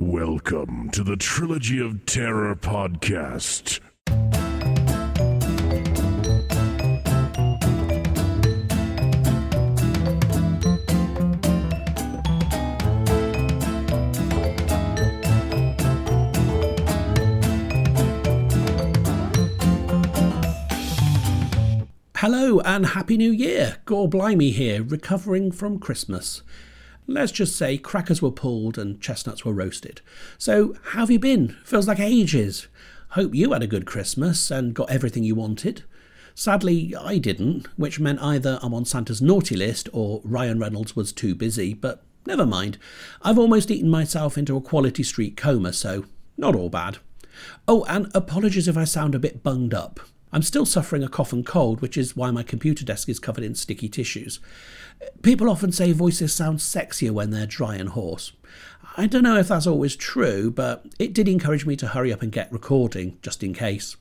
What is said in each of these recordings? Welcome to the Trilogy of Terror Podcast. Hello and Happy New Year! Gore Blimey here, recovering from Christmas. Let's just say crackers were pulled and chestnuts were roasted. So, how have you been? Feels like ages. Hope you had a good Christmas and got everything you wanted. Sadly, I didn't, which meant either I'm on Santa's naughty list or Ryan Reynolds was too busy, but never mind. I've almost eaten myself into a Quality Street coma, so not all bad. Oh, and apologies if I sound a bit bunged up. I'm still suffering a cough and cold, which is why my computer desk is covered in sticky tissues. People often say voices sound sexier when they're dry and hoarse. I don't know if that's always true, but it did encourage me to hurry up and get recording, just in case.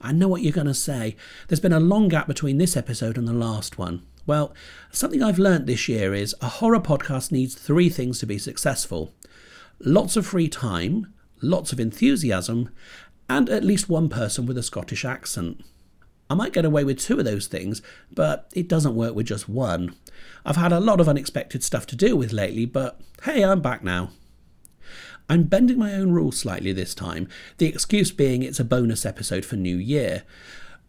I know what you're going to say. There's been a long gap between this episode and the last one. Well, something I've learnt this year is a horror podcast needs three things to be successful. Lots of free time, lots of enthusiasm, and at least one person with a Scottish accent. I might get away with two of those things, but it doesn't work with just one. I've had a lot of unexpected stuff to deal with lately, but hey, I'm back now. I'm bending my own rules slightly this time, the excuse being it's a bonus episode for New Year.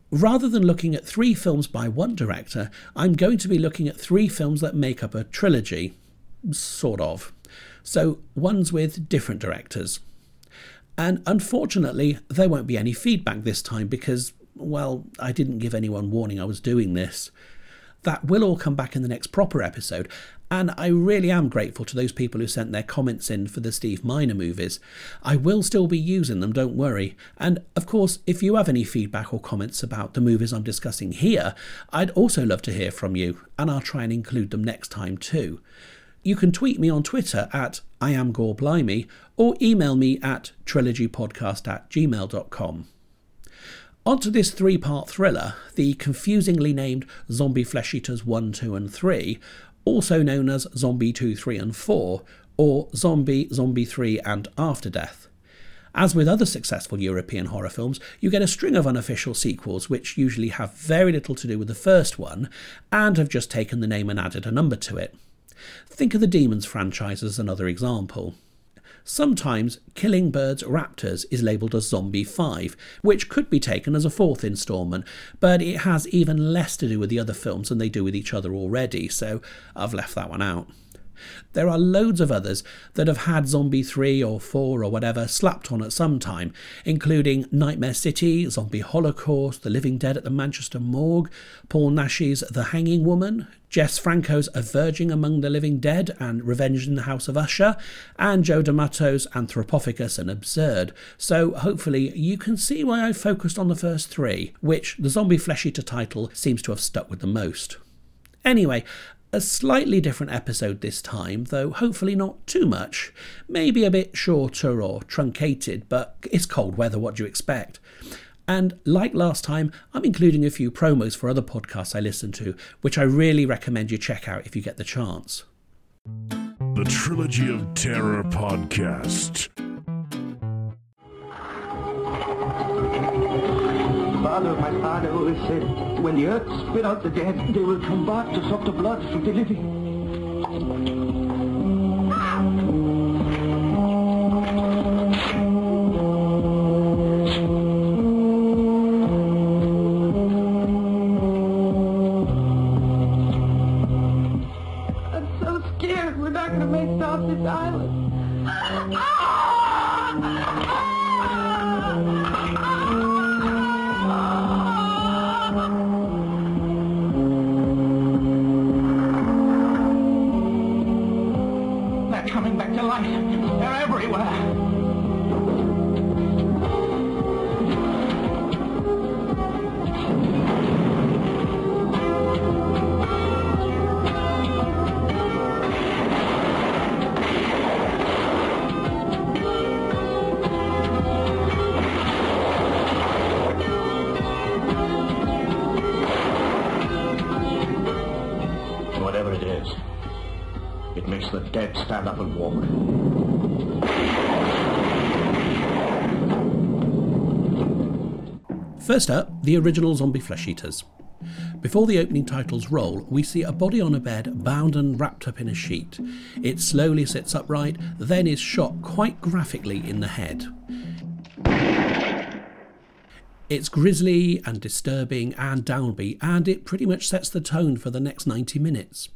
Rather than looking at three films by one director, I'm going to be looking at three films that make up a trilogy. Sort of. So, ones with different directors. And unfortunately, there won't be any feedback this time because, well, I didn't give anyone warning I was doing this. That will all come back in the next proper episode, and I really am grateful to those people who sent their comments in for the Steve Miner movies. I will still be using them, don't worry. And, of course, if you have any feedback or comments about the movies I'm discussing here, I'd also love to hear from you, and I'll try and include them next time too. You can tweet me on Twitter at @IamGoreBlimey or email me at trilogypodcast@gmail.com. On to this three-part thriller, the confusingly named Zombie Flesh Eaters 1, 2 and 3, also known as Zombie 2, 3 and 4, or Zombie, Zombie 3 and After Death. As with other successful European horror films, you get a string of unofficial sequels which usually have very little to do with the first one and have just taken the name and added a number to it. Think of the Demons franchise as another example. Sometimes Killing Birds Raptors is labelled as Zombie 5, which could be taken as a fourth instalment, but it has even less to do with the other films than they do with each other already, so I've left that one out. There are loads of others that have had Zombie 3 or 4 or whatever slapped on at some time, including Nightmare City, Zombie Holocaust, The Living Dead at the Manchester Morgue, Paul Nash's The Hanging Woman, Jess Franco's A Verging Among the Living Dead and Revenge in the House of Usher, and Joe D'Amato's Anthropophagus and Absurd. So hopefully you can see why I focused on the first three, which the Zombie Flesh Eater title seems to have stuck with the most. Anyway, a slightly different episode this time, though hopefully not too much. Maybe a bit shorter or truncated, but it's cold weather, what do you expect? And like last time, I'm including a few promos for other podcasts I listen to, which I really recommend you check out if you get the chance. The Trilogy of Terror Podcast. My father always said, when the earth spit out the dead, they will come back to suck the blood from the living. I'm so scared we're not going to make it off this island. They're everywhere. Whatever it is, it makes the dead stand up and walk. First up, the original Zombie Flesh Eaters. Before the opening titles roll, we see a body on a bed bound and wrapped up in a sheet. It slowly sits upright, then is shot quite graphically in the head. It's grisly and disturbing and downbeat, and it pretty much sets the tone for the next 90 minutes.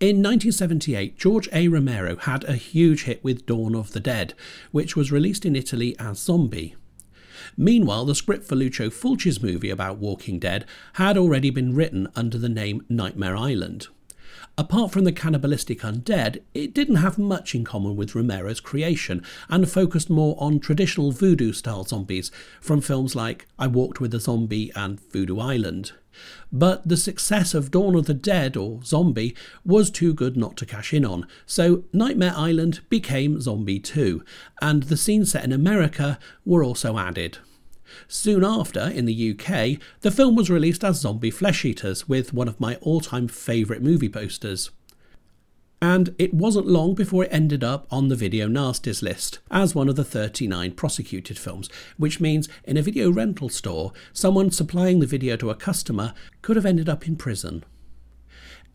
In 1978, George A. Romero had a huge hit with Dawn of the Dead, which was released in Italy as Zombie. Meanwhile, the script for Lucio Fulci's movie about Walking Dead had already been written under the name Nightmare Island. Apart from the cannibalistic undead, it didn't have much in common with Romero's creation and focused more on traditional voodoo-style zombies from films like I Walked With a Zombie and Voodoo Island. But the success of Dawn of the Dead, or Zombie, was too good not to cash in on, so Nightmare Island became Zombie 2, and the scenes set in America were also added. Soon after, in the UK, the film was released as Zombie Flesh Eaters, with one of my all-time favourite movie posters. And it wasn't long before it ended up on the Video Nasties list as one of the 39 prosecuted films, which means in a video rental store, someone supplying the video to a customer could have ended up in prison.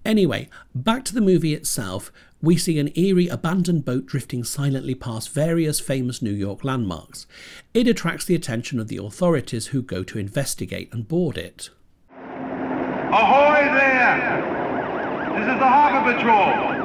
Anyway, back to the movie itself, we see an eerie abandoned boat drifting silently past various famous New York landmarks. It attracts the attention of the authorities who go to investigate and board it. Ahoy there! This is the Harbour Patrol!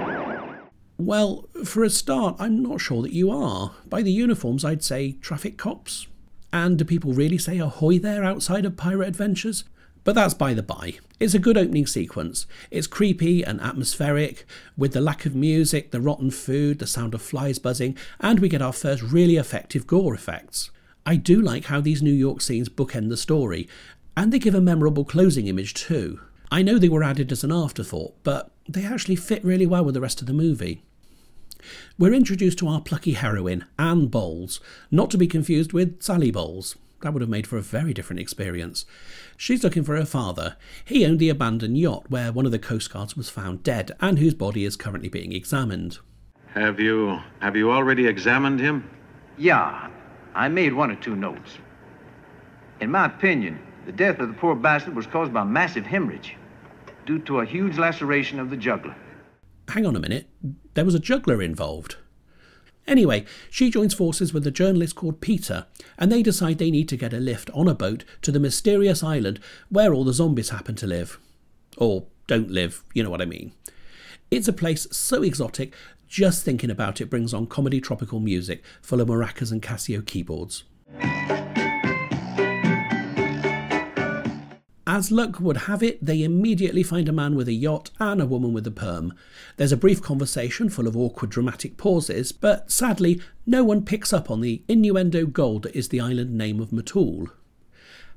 Well, for a start, I'm not sure that you are. By the uniforms, I'd say traffic cops. And do people really say ahoy there outside of Pirate Adventures? But that's by the by. It's a good opening sequence. It's creepy and atmospheric, with the lack of music, the rotten food, the sound of flies buzzing, and we get our first really effective gore effects. I do like how these New York scenes bookend the story, and they give a memorable closing image too. I know they were added as an afterthought, but they actually fit really well with the rest of the movie. We're introduced to our plucky heroine, Anne Bowles, not to be confused with Sally Bowles. That would have made for a very different experience. She's looking for her father. He owned the abandoned yacht where one of the Coast Guards was found dead and whose body is currently being examined. Have you already examined him? Yeah, I made one or two notes. In my opinion, the death of the poor bastard was caused by massive hemorrhage due to a huge laceration of the jugular. Hang on a minute, there was a juggler involved. Anyway, she joins forces with a journalist called Peter, and they decide they need to get a lift on a boat to the mysterious island where all the zombies happen to live. Or don't live, you know what I mean. It's a place so exotic, just thinking about it brings on comedy tropical music full of maracas and Casio keyboards. As luck would have it, they immediately find a man with a yacht and a woman with a perm. There's a brief conversation full of awkward dramatic pauses, but sadly, no one picks up on the innuendo gold that is the island name of Matul.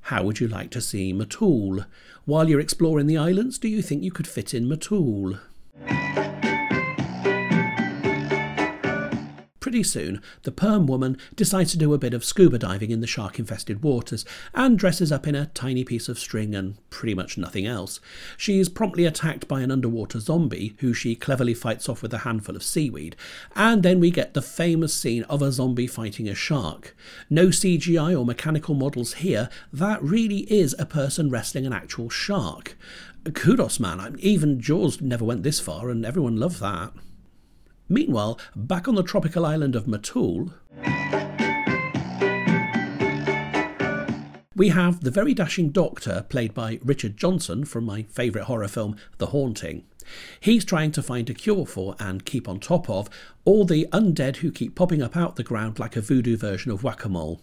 How would you like to see Matul? While you're exploring the islands, do you think you could fit in Matul? Pretty soon, the perm woman decides to do a bit of scuba diving in the shark-infested waters and dresses up in a tiny piece of string and pretty much nothing else. She is promptly attacked by an underwater zombie who she cleverly fights off with a handful of seaweed. And then we get the famous scene of a zombie fighting a shark. No CGI or mechanical models here, that really is a person wrestling an actual shark. Kudos, man, even Jaws never went this far and everyone loved that. Meanwhile, back on the tropical island of Matul, we have the very dashing doctor, played by Richard Johnson from my favourite horror film, The Haunting. He's trying to find a cure for, and keep on top of, all the undead who keep popping up out the ground like a voodoo version of whack-a-mole.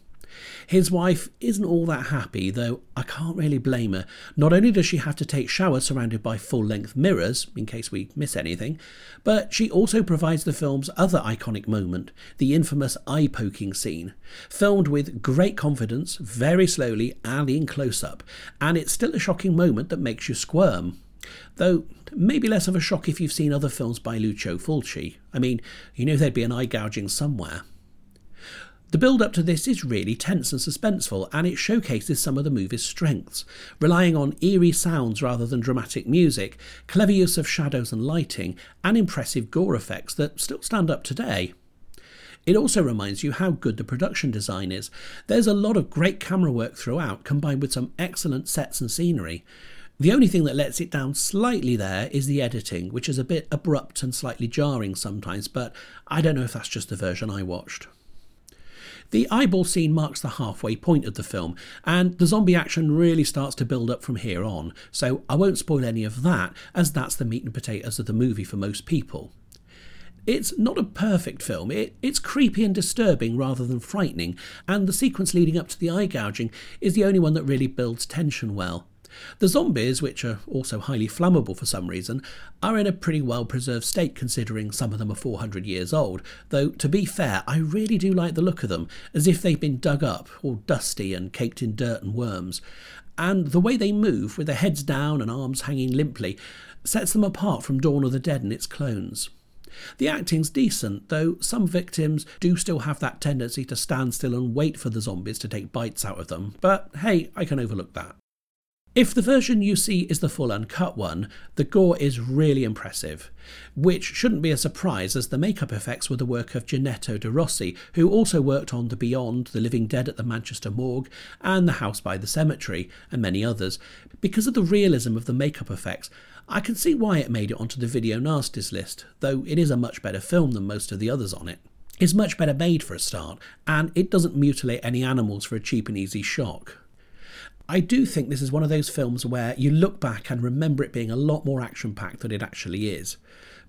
His wife isn't all that happy, though I can't really blame her. Not only does she have to take showers surrounded by full-length mirrors, in case we miss anything, but she also provides the film's other iconic moment, the infamous eye-poking scene, filmed with great confidence, very slowly and in close-up, and it's still a shocking moment that makes you squirm. Though, maybe less of a shock if you've seen other films by Lucio Fulci. I mean, you know there'd be an eye-gouging somewhere. The build-up to this is really tense and suspenseful, and it showcases some of the movie's strengths, relying on eerie sounds rather than dramatic music, clever use of shadows and lighting, and impressive gore effects that still stand up today. It also reminds you how good the production design is. There's a lot of great camera work throughout, combined with some excellent sets and scenery. The only thing that lets it down slightly there is the editing, which is a bit abrupt and slightly jarring sometimes, but I don't know if that's just the version I watched. The eyeball scene marks the halfway point of the film, and the zombie action really starts to build up from here on, so I won't spoil any of that, as that's the meat and potatoes of the movie for most people. It's not a perfect film, it's creepy and disturbing rather than frightening, and the sequence leading up to the eye gouging is the only one that really builds tension well. The zombies, which are also highly flammable for some reason, are in a pretty well-preserved state considering some of them are 400 years old, though to be fair, I really do like the look of them, as if they've been dug up, all dusty and caked in dirt and worms. And the way they move, with their heads down and arms hanging limply, sets them apart from Dawn of the Dead and its clones. The acting's decent, though some victims do still have that tendency to stand still and wait for the zombies to take bites out of them, but hey, I can overlook that. If the version you see is the full uncut one, the gore is really impressive, which shouldn't be a surprise as the makeup effects were the work of Giannetto De Rossi, who also worked on The Beyond, The Living Dead at the Manchester Morgue, and The House by the Cemetery, and many others. Because of the realism of the makeup effects, I can see why it made it onto the Video Nasties list, though it is a much better film than most of the others on it. It's much better made for a start, and it doesn't mutilate any animals for a cheap and easy shock. I do think this is one of those films where you look back and remember it being a lot more action-packed than it actually is.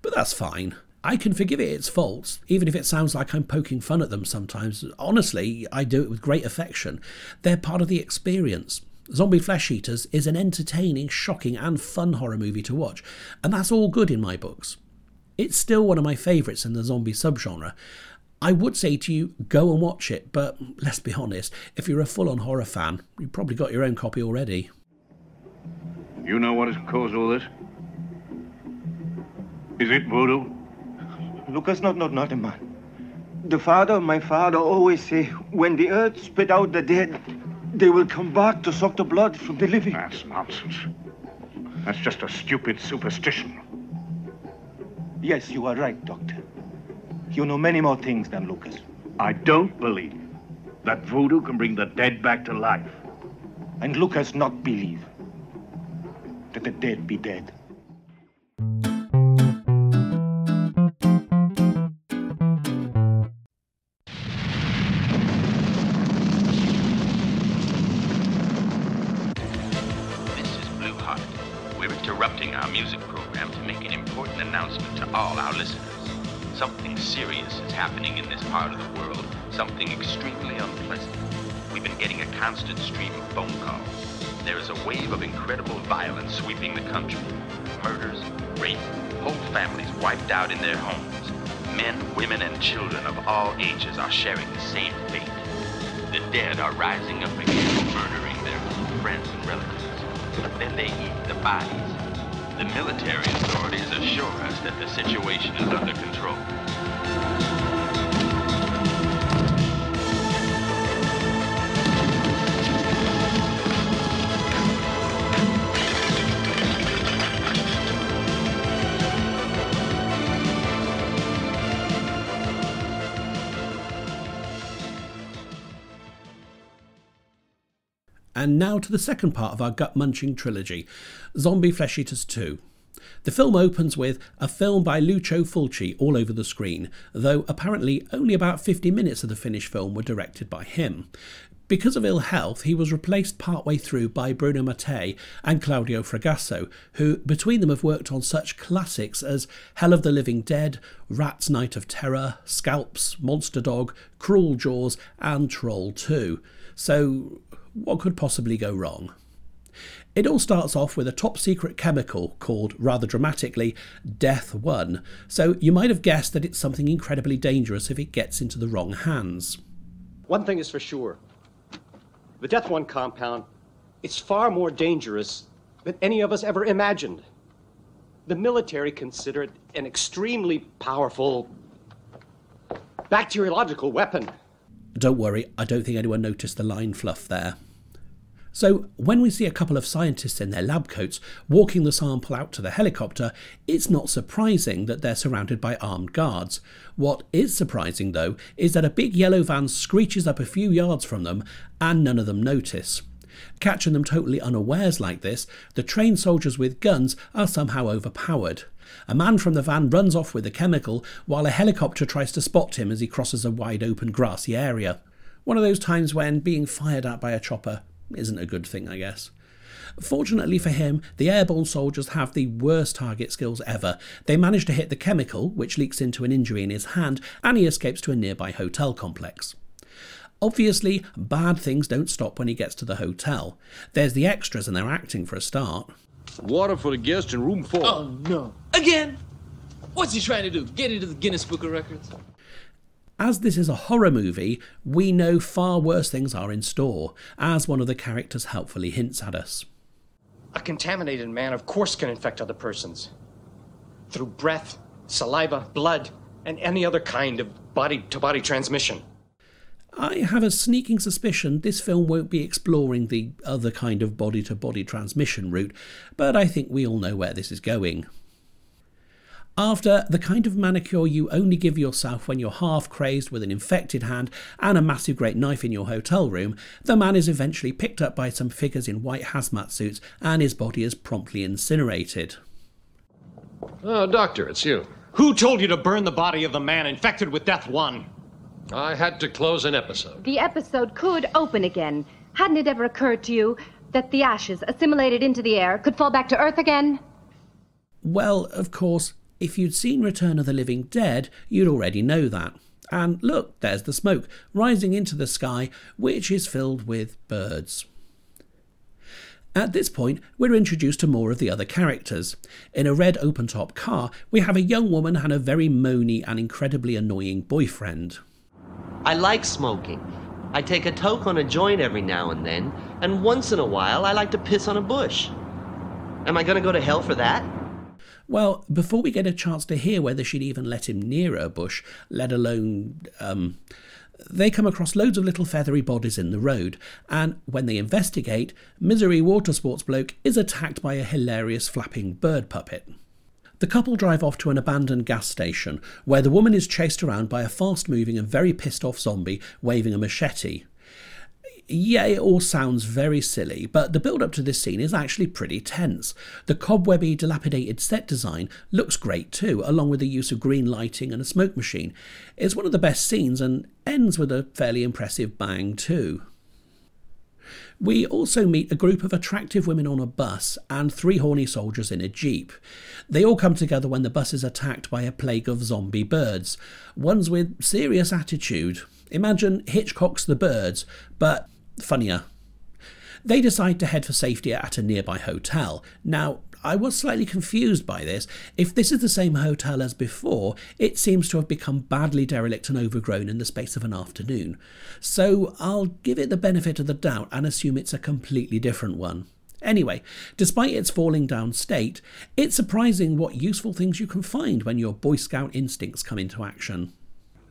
But that's fine. I can forgive it its faults, even if it sounds like I'm poking fun at them sometimes. Honestly, I do it with great affection. They're part of the experience. Zombie Flesh Eaters is an entertaining, shocking and fun horror movie to watch, and that's all good in my books. It's still one of my favourites in the zombie subgenre. I would say to you, go and watch it, but let's be honest, if you're a full-on horror fan, you've probably got your own copy already. You know what has caused all this? Is it voodoo? Lucas, not a man. The father of my father always say, when the earth spit out the dead, they will come back to suck the blood from the living. That's nonsense. That's just a stupid superstition. Yes, you are right, Doctor. You know many more things than Lucas. I don't believe that voodoo can bring the dead back to life. And Lucas not believe that the dead be dead. This is Blue Heart. We're interrupting our music program to make an important announcement to all our listeners. Something serious is happening in this part of the world, something extremely unpleasant. We've been getting a constant stream of phone calls. There is a wave of incredible violence sweeping the country. Murders, rape, whole families wiped out in their homes. Men, women, and children of all ages are sharing the same fate. The dead are rising up again, murdering their friends and relatives. But then they eat the bodies. The military authorities assure us that the situation is under control. And now to the second part of our gut-munching trilogy, Zombie Flesh Eaters 2. The film opens with a film by Lucio Fulci all over the screen, though apparently only about 50 minutes of the finished film were directed by him. Because of ill health, he was replaced partway through by Bruno Mattei and Claudio Fragasso, who between them have worked on such classics as Hell of the Living Dead, Rat's Night of Terror, Scalps, Monster Dog, Cruel Jaws and Troll 2. So what could possibly go wrong? It all starts off with a top-secret chemical called, rather dramatically, Death One, so you might have guessed that it's something incredibly dangerous if it gets into the wrong hands. One thing is for sure. The Death One compound, it's far more dangerous than any of us ever imagined. The military consider it an extremely powerful bacteriological weapon. Don't worry, I don't think anyone noticed the line fluff there. So when we see a couple of scientists in their lab coats walking the sample out to the helicopter, it's not surprising that they're surrounded by armed guards. What is surprising, though, is that a big yellow van screeches up a few yards from them and none of them notice. Catching them totally unawares like this, the trained soldiers with guns are somehow overpowered. A man from the van runs off with the chemical while a helicopter tries to spot him as he crosses a wide open grassy area. One of those times when being fired at by a chopper isn't a good thing, I guess. Fortunately for him, the airborne soldiers have the worst target skills ever. They manage to hit the chemical, which leaks into an injury in his hand, and he escapes to a nearby hotel complex. Obviously, bad things don't stop when he gets to the hotel. There's the extras and their acting for a start. Water for the guest in room 4. Oh, no. Again? What's he trying to do? Get into the Guinness Book of Records? As this is a horror movie, we know far worse things are in store, as one of the characters helpfully hints at us. A contaminated man, of course, can infect other persons. Through breath, saliva, blood, and any other kind of body-to-body transmission. I have a sneaking suspicion this film won't be exploring the other kind of body-to-body transmission route, but I think we all know where this is going. After the kind of manicure you only give yourself when you're half crazed with an infected hand and a massive great knife in your hotel room, the man is eventually picked up by some figures in white hazmat suits and his body is promptly incinerated. Oh, Doctor, it's you. Who told you to burn the body of the man infected with Death One? I had to close an episode. The episode could open again. Hadn't it ever occurred to you that the ashes assimilated into the air could fall back to Earth again? Well, of course, if you'd seen Return of the Living Dead, you'd already know that. And look, there's the smoke, rising into the sky, which is filled with birds. At this point, we're introduced to more of the other characters. In a red open-top car, we have a young woman and a very moany and incredibly annoying boyfriend. I like smoking. I take a toke on a joint every now and then, and once in a while I like to piss on a bush. Am I going to go to hell for that? Well, before we get a chance to hear whether she'd even let him near a bush, let alone, they come across loads of little feathery bodies in the road, and when they investigate, Misery Water Sports Bloke is attacked by a hilarious flapping bird puppet. The couple drive off to an abandoned gas station, where the woman is chased around by a fast-moving and very pissed-off zombie waving a machete. Yeah, it all sounds very silly, but the build-up to this scene is actually pretty tense. The cobwebby, dilapidated set design looks great too, along with the use of green lighting and a smoke machine. It's one of the best scenes and ends with a fairly impressive bang too. We also meet a group of attractive women on a bus and 3 horny soldiers in a jeep. They all come together when the bus is attacked by a plague of zombie birds, ones with serious attitude. Imagine Hitchcock's The Birds, but funnier. They decide to head for safety at a nearby hotel. Now, I was slightly confused by this. If this is the same hotel as before, it seems to have become badly derelict and overgrown in the space of an afternoon. So I'll give it the benefit of the doubt and assume it's a completely different one. Anyway, despite its falling down state, it's surprising what useful things you can find when your Boy Scout instincts come into action.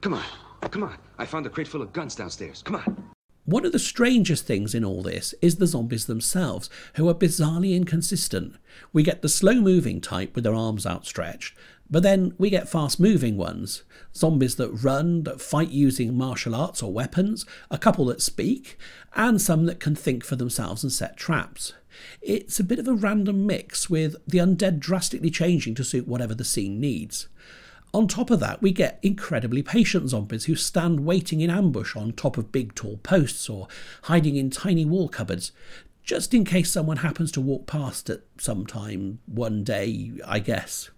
Come on. I found a crate full of guns downstairs. Come on. One of the strangest things in all this is the zombies themselves, who are bizarrely inconsistent. We get the slow-moving type with their arms outstretched, but then we get fast-moving ones. Zombies that run, that fight using martial arts or weapons, a couple that speak, and some that can think for themselves and set traps. It's a bit of a random mix, with the undead drastically changing to suit whatever the scene needs. On top of that, we get incredibly patient zombies who stand waiting in ambush on top of big tall posts or hiding in tiny wall cupboards, just in case someone happens to walk past at some time, one day, I guess.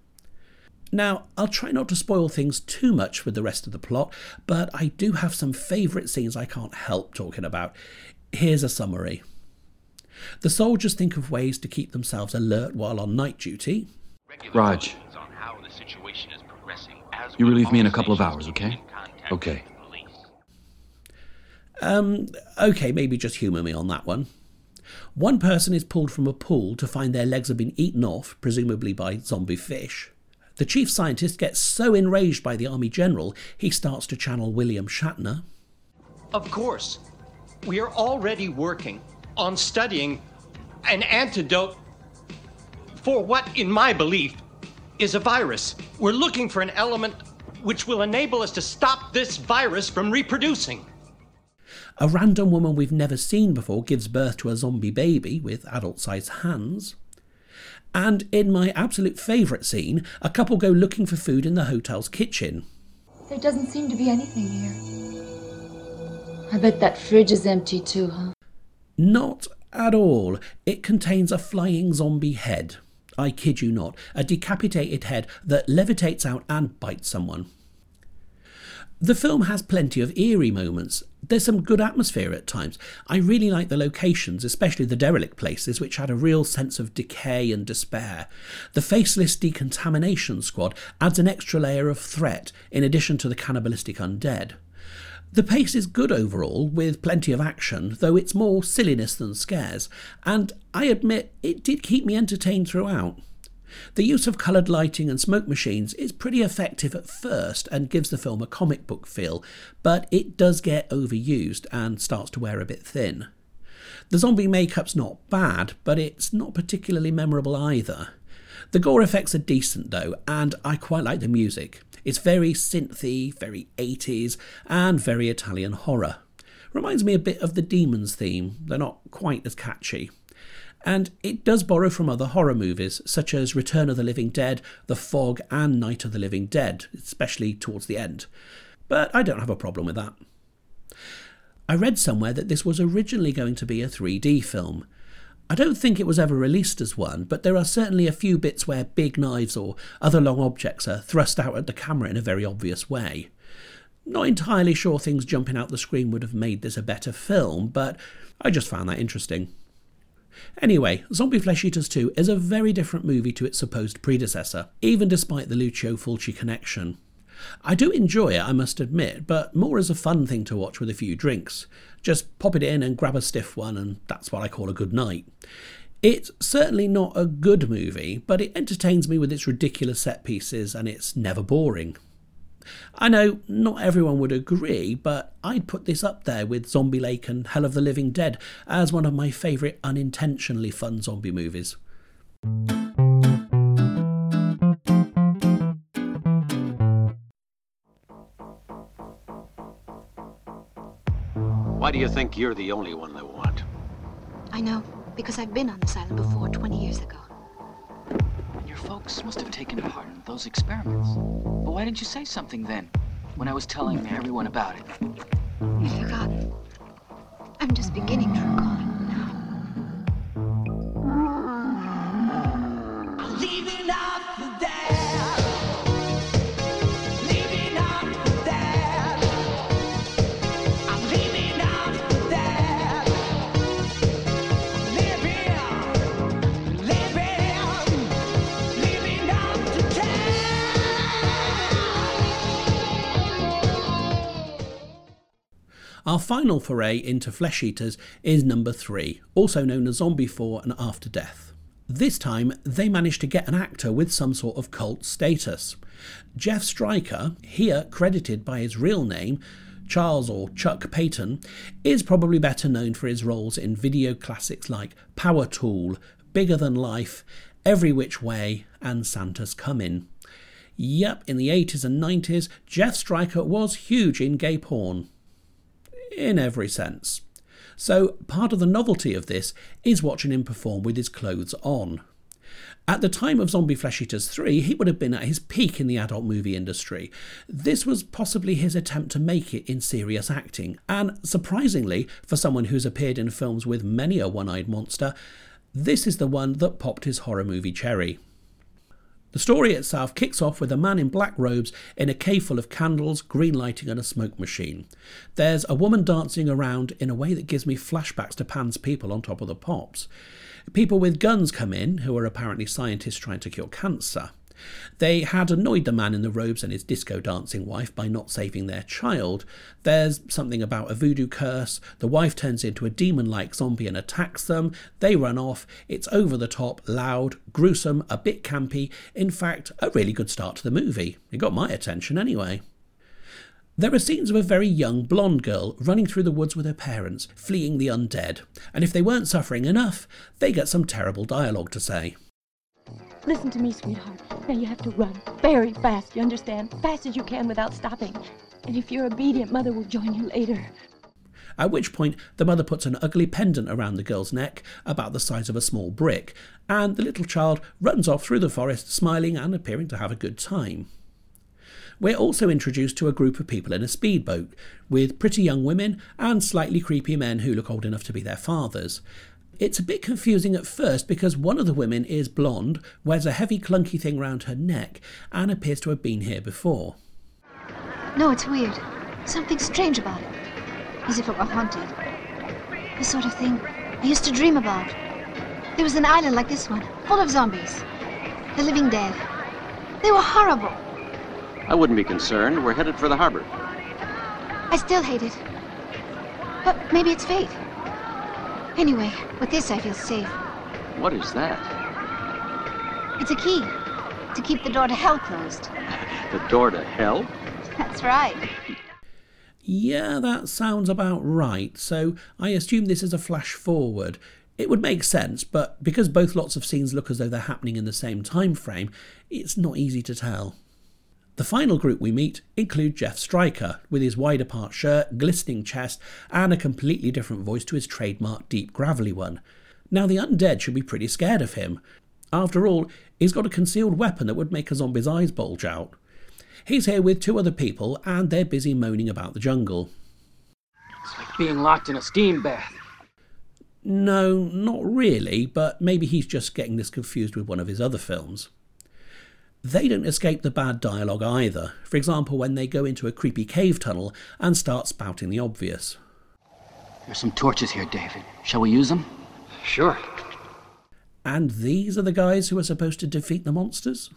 Now, I'll try not to spoil things too much with the rest of the plot, but I do have some favourite scenes I can't help talking about. Here's a summary. The soldiers think of ways to keep themselves alert while on night duty. Raj. You relieve me in a couple of hours, okay? Okay. Okay, maybe just humour me on that one. One person is pulled from a pool to find their legs have been eaten off, presumably by zombie fish. The chief scientist gets so enraged by the army general, he starts to channel William Shatner. Of course. We are already working on studying an antidote for what, in my belief, is a virus. We're looking for an element which will enable us to stop this virus from reproducing. A random woman we've never seen before gives birth to a zombie baby with adult-sized hands. And in my absolute favourite scene, a couple go looking for food in the hotel's kitchen. There doesn't seem to be anything here. I bet that fridge is empty too, huh? Not at all. It contains a flying zombie head. I kid you not, a decapitated head that levitates out and bites someone. The film has plenty of eerie moments. There's some good atmosphere at times. I really like the locations, especially the derelict places, which had a real sense of decay and despair. The faceless decontamination squad adds an extra layer of threat, in addition to the cannibalistic undead. The pace is good overall, with plenty of action, though it's more silliness than scares, and I admit it did keep me entertained throughout. The use of coloured lighting and smoke machines is pretty effective at first and gives the film a comic book feel, but it does get overused and starts to wear a bit thin. The zombie makeup's not bad, but it's not particularly memorable either. The gore effects are decent though, and I quite like the music. It's very synthy, very 80s, and very Italian horror. Reminds me a bit of the Demons theme, they're not quite as catchy. And it does borrow from other horror movies, such as Return of the Living Dead, The Fog and Night of the Living Dead, especially towards the end. But I don't have a problem with that. I read somewhere that this was originally going to be a 3D film. I don't think it was ever released as one, but there are certainly a few bits where big knives or other long objects are thrust out at the camera in a very obvious way. Not entirely sure things jumping out the screen would have made this a better film, but I just found that interesting. Anyway, Zombie Flesh Eaters 2 is a very different movie to its supposed predecessor, even despite the Lucio Fulci connection. I do enjoy it, I must admit, but more as a fun thing to watch with a few drinks. Just pop it in and grab a stiff one, and that's what I call a good night. It's certainly not a good movie, but it entertains me with its ridiculous set pieces and it's never boring. I know not everyone would agree, but I'd put this up there with Zombie Lake and Hell of the Living Dead as one of my favourite unintentionally fun zombie movies. Why do you think you're the only one they want? I know, because I've been on this island before 20 years ago. And your folks must have taken part in those experiments. But why didn't you say something then, when I was telling everyone about it? You've forgotten. I'm just beginning to recall it now. I'm leaving out the dead. Our final foray into Flesh Eaters is number 3, also known as Zombie 4 and After Death. This time, they managed to get an actor with some sort of cult status. Jeff Stryker, here credited by his real name, Charles or Chuck Payton, is probably better known for his roles in video classics like Power Tool, Bigger Than Life, Every Which Way, and Santa's Comin'. Yep, in the 80s and 90s, Jeff Stryker was huge in gay porn. In every sense. So part of the novelty of this is watching him perform with his clothes on. At the time of Zombie Flesh Eaters 3, he would have been at his peak in the adult movie industry. This was possibly his attempt to make it in serious acting, and surprisingly, for someone who's appeared in films with many a one-eyed monster, this is the one that popped his horror movie cherry. The story itself kicks off with a man in black robes in a cave full of candles, green lighting and a smoke machine. There's a woman dancing around in a way that gives me flashbacks to Pan's People on Top of the Pops. People with guns come in, who are apparently scientists trying to cure cancer. They had annoyed the man in the robes and his disco dancing wife by not saving their child. There's something about a voodoo curse, the wife turns into a demon-like zombie and attacks them, they run off, it's over the top, loud, gruesome, a bit campy, in fact, a really good start to the movie. It got my attention anyway. There are scenes of a very young blonde girl running through the woods with her parents, fleeing the undead. And if they weren't suffering enough, they get some terrible dialogue to say. Listen to me, sweetheart. Now you have to run very fast, you understand? Fast as you can without stopping. And if you're obedient, Mother will join you later. At which point, the mother puts an ugly pendant around the girl's neck, about the size of a small brick, and the little child runs off through the forest, smiling and appearing to have a good time. We're also introduced to a group of people in a speedboat, with pretty young women and slightly creepy men who look old enough to be their fathers. It's a bit confusing at first because one of the women is blonde, wears a heavy clunky thing round her neck, and appears to have been here before. No, it's weird. Something strange about it. As if it were haunted. The sort of thing I used to dream about. There was an island like this one, full of zombies. The living dead. They were horrible. I wouldn't be concerned. We're headed for the harbor. I still hate it. But maybe it's fate. Anyway, with this I feel safe. What is that? It's a key. To keep the door to hell closed. The door to hell? That's right. Yeah, that sounds about right, so I assume this is a flash forward. It would make sense, but because both lots of scenes look as though they're happening in the same time frame, it's not easy to tell. The final group we meet include Jeff Stryker, with his wide-apart shirt, glistening chest, and a completely different voice to his trademark deep gravelly one. Now, the undead should be pretty scared of him. After all, he's got a concealed weapon that would make a zombie's eyes bulge out. He's here with two other people, and they're busy moaning about the jungle. It's like being locked in a steam bath. No, not really, but maybe he's just getting this confused with one of his other films. They don't escape the bad dialogue either. For example, when they go into a creepy cave tunnel and start spouting the obvious. There's some torches here, David. Shall we use them? Sure. And these are the guys who are supposed to defeat the monsters?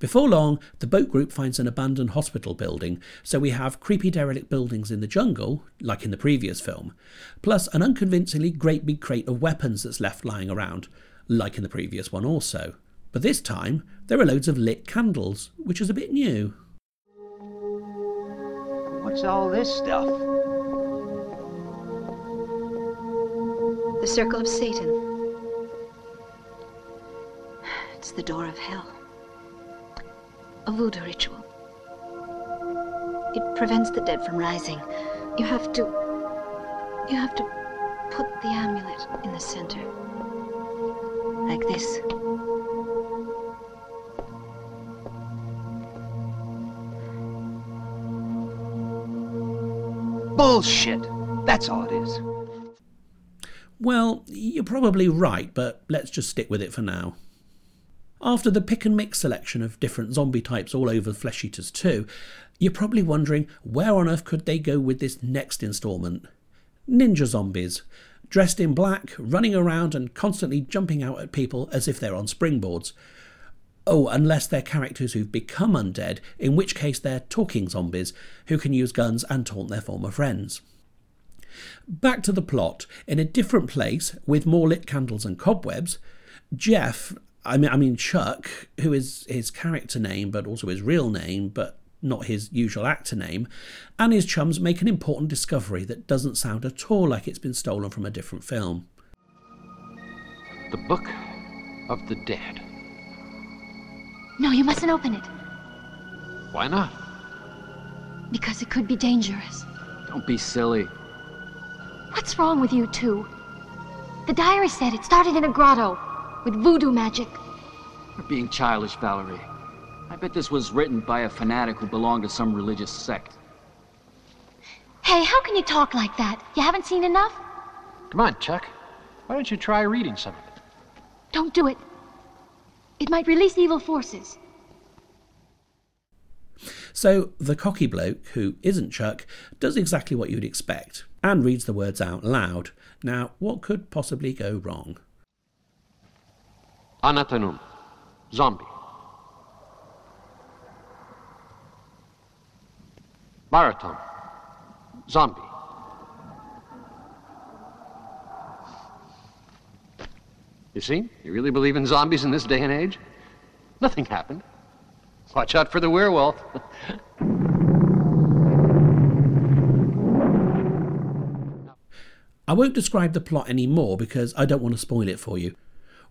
Before long, the boat group finds an abandoned hospital building, so we have creepy derelict buildings in the jungle, like in the previous film, plus an unconvincingly great big crate of weapons that's left lying around, like in the previous one also. But this time, there are loads of lit candles, which is a bit new. What's all this stuff? The circle of Satan. It's the door of hell. A voodoo ritual. It prevents the dead from rising. You have to put the amulet in the center. Like this. Bullshit! That's all it is. Well, you're probably right, but let's just stick with it for now. After the pick and mix selection of different zombie types all over Flesh Eaters 2, you're probably wondering where on earth could they go with this next instalment? Ninja zombies, dressed in black, running around and constantly jumping out at people as if they're on springboards. Oh, unless they're characters who've become undead, in which case they're talking zombies who can use guns and taunt their former friends. Back to the plot, in a different place, with more lit candles and cobwebs, Chuck, who is his character name but also his real name but not his usual actor name, and his chums make an important discovery that doesn't sound at all like it's been stolen from a different film. The Book of the Dead. No, you mustn't open it. Why not? Because it could be dangerous. Don't be silly. What's wrong with you two? The diary said it started in a grotto. With voodoo magic. You're being childish, Valerie. I bet this was written by a fanatic who belonged to some religious sect. Hey, how can you talk like that? You haven't seen enough? Come on, Chuck. Why don't you try reading some of it? Don't do it. It might release evil forces. So the cocky bloke, who isn't Chuck, does exactly what you'd expect and reads the words out loud. Now, what could possibly go wrong? Anathema, zombie. Marathon, zombie. You see, you really believe in zombies in this day and age? Nothing happened. Watch out for the werewolf. I won't describe the plot anymore because I don't want to spoil it for you.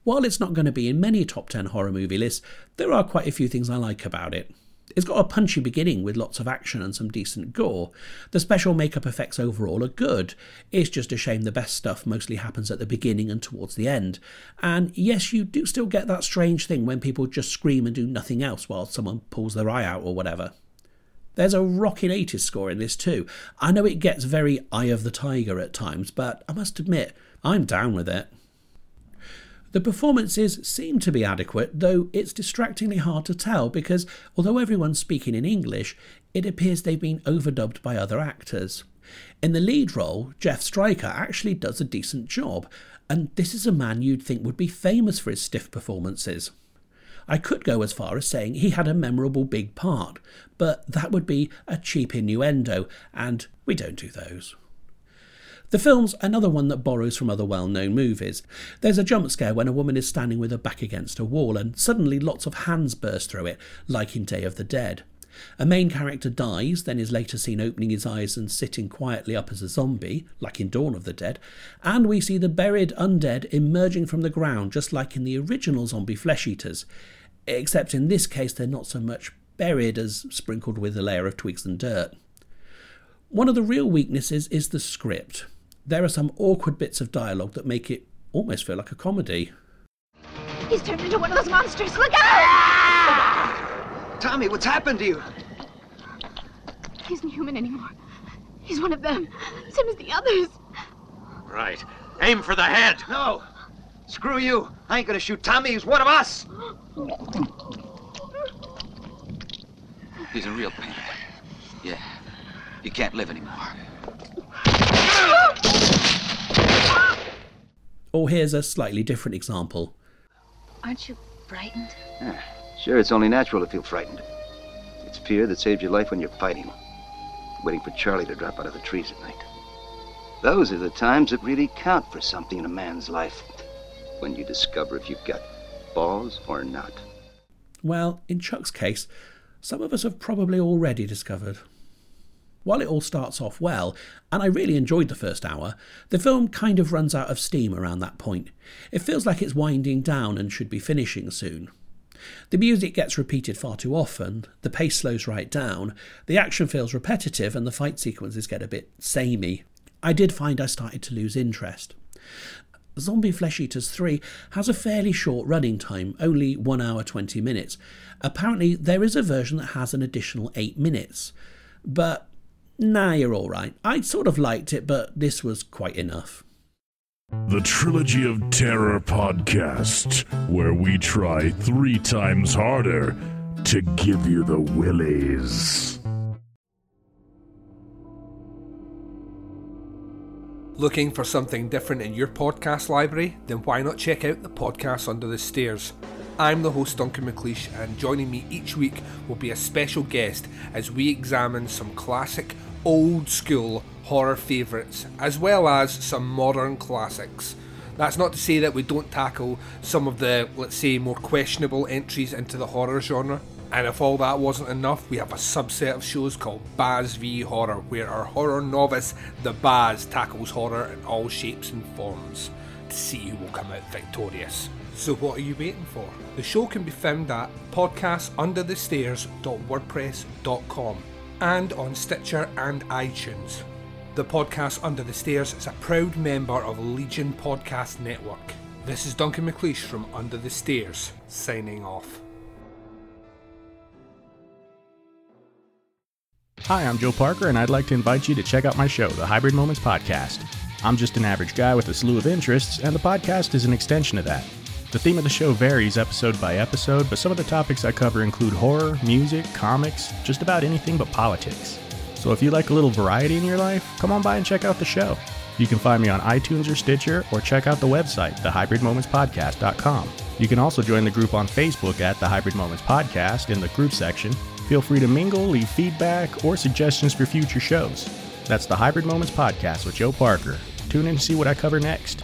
While it's not going to be in many top 10 horror movie lists, there are quite a few things I like about it. It's got a punchy beginning with lots of action and some decent gore. The special makeup effects overall are good. It's just a shame the best stuff mostly happens at the beginning and towards the end. And yes, you do still get that strange thing when people just scream and do nothing else while someone pulls their eye out or whatever. There's a rockin' 80s score in this too. I know it gets very Eye of the Tiger at times, but I must admit, I'm down with it. The performances seem to be adequate, though it's distractingly hard to tell because, although everyone's speaking in English, it appears they've been overdubbed by other actors. In the lead role, Jeff Stryker actually does a decent job, and this is a man you'd think would be famous for his stiff performances. I could go as far as saying he had a memorable big part, but that would be a cheap innuendo, and we don't do those. The film's another one that borrows from other well-known movies. There's a jump scare when a woman is standing with her back against a wall and suddenly lots of hands burst through it, like in Day of the Dead. A main character dies, then is later seen opening his eyes and sitting quietly up as a zombie, like in Dawn of the Dead, and we see the buried undead emerging from the ground just like in the original Zombie Flesh Eaters, except in this case they're not so much buried as sprinkled with a layer of twigs and dirt. One of the real weaknesses is the script. There are some awkward bits of dialogue that make it almost feel like a comedy. He's turned into one of those monsters. Look out! Ah! Tommy, what's happened to you? He isn't human anymore. He's one of them. Same as the others. Right. Aim for the head. No. Screw you. I ain't gonna shoot Tommy. He's one of us. He's in real pain. Yeah. He can't live anymore. Or here's a slightly different example. Aren't you frightened? Yeah, sure, it's only natural to feel frightened. It's fear that saves your life when you're fighting. Waiting for Charlie to drop out of the trees at night. Those are the times that really count for something in a man's life. When you discover if you've got balls or not. Well, in Chuck's case, some of us have probably already discovered. While it all starts off well, and I really enjoyed the first hour, the film kind of runs out of steam around that point. It feels like it's winding down and should be finishing soon. The music gets repeated far too often, the pace slows right down, the action feels repetitive and the fight sequences get a bit samey. I did find I started to lose interest. Zombie Flesh Eaters 3 has a fairly short running time, only 1 hour 20 minutes. Apparently there is a version that has an additional 8 minutes, but nah, you're all right. I sort of liked it, but this was quite enough. The Trilogy of Terror Podcast, where we try 3 times harder to give you the willies. Looking for something different in your podcast library? Then why not check out the podcast Under the Stairs? I'm the host Duncan McLeish, and joining me each week will be a special guest as we examine some classic, old school horror favourites, as well as some modern classics. That's not to say that we don't tackle some of the, let's say, more questionable entries into the horror genre. And if all that wasn't enough, we have a subset of shows called Baz v Horror, where our horror novice, the Baz, tackles horror in all shapes and forms to see who will come out victorious. So what are you waiting for? The show can be found at podcastunderthestairs.wordpress.com and on Stitcher and iTunes. The podcast Under the Stairs is a proud member of Legion Podcast Network. This is Duncan McLeish from Under the Stairs, signing off. Hi, I'm Joe Parker, and I'd like to invite you to check out my show, The Hybrid Moments Podcast. I'm just an average guy with a slew of interests, and the podcast is an extension of that. The theme of the show varies episode by episode, but some of the topics I cover include horror, music, comics, just about anything but politics. So if you like a little variety in your life, come on by and check out the show. You can find me on iTunes or Stitcher, or check out the website, thehybridmomentspodcast.com. You can also join the group on Facebook at The Hybrid Moments Podcast in the group section. Feel free to mingle, leave feedback, or suggestions for future shows. That's the Hybrid Moments Podcast with Joe Parker. Tune in to see what I cover next.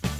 It's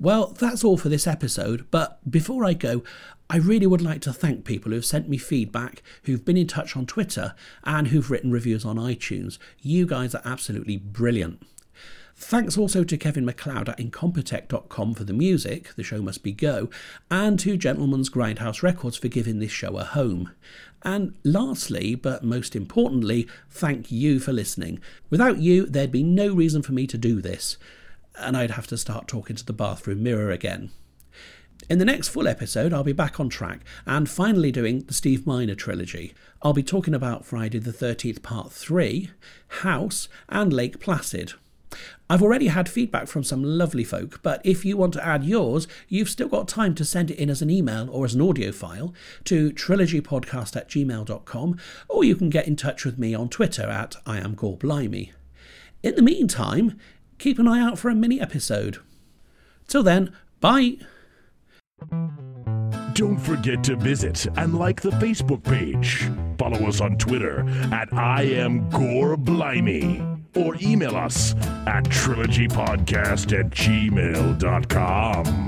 Well, that's all for this episode, but before I go, I really would like to thank people who've sent me feedback, who've been in touch on Twitter, and who've written reviews on iTunes. You guys are absolutely brilliant. Thanks also to Kevin MacLeod at Incompetech.com for the music, The Show Must Be Go, and to Gentleman's Grindhouse Records for giving this show a home. And lastly, but most importantly, thank you for listening. Without you, there'd be no reason for me to do this, and I'd have to start talking to the bathroom mirror again. In the next full episode, I'll be back on track and finally doing the Steve Miner trilogy. I'll be talking about Friday the 13th Part 3, House, and Lake Placid. I've already had feedback from some lovely folk, but if you want to add yours, you've still got time to send it in as an email or as an audio file to trilogypodcast@gmail.com, or you can get in touch with me on Twitter at I am Gore Blimey. In the meantime, keep an eye out for a mini episode. Till then, bye! Don't forget to visit and like the Facebook page. Follow us on Twitter at I am Gore Blimey, or email us at trilogypodcast@gmail.com.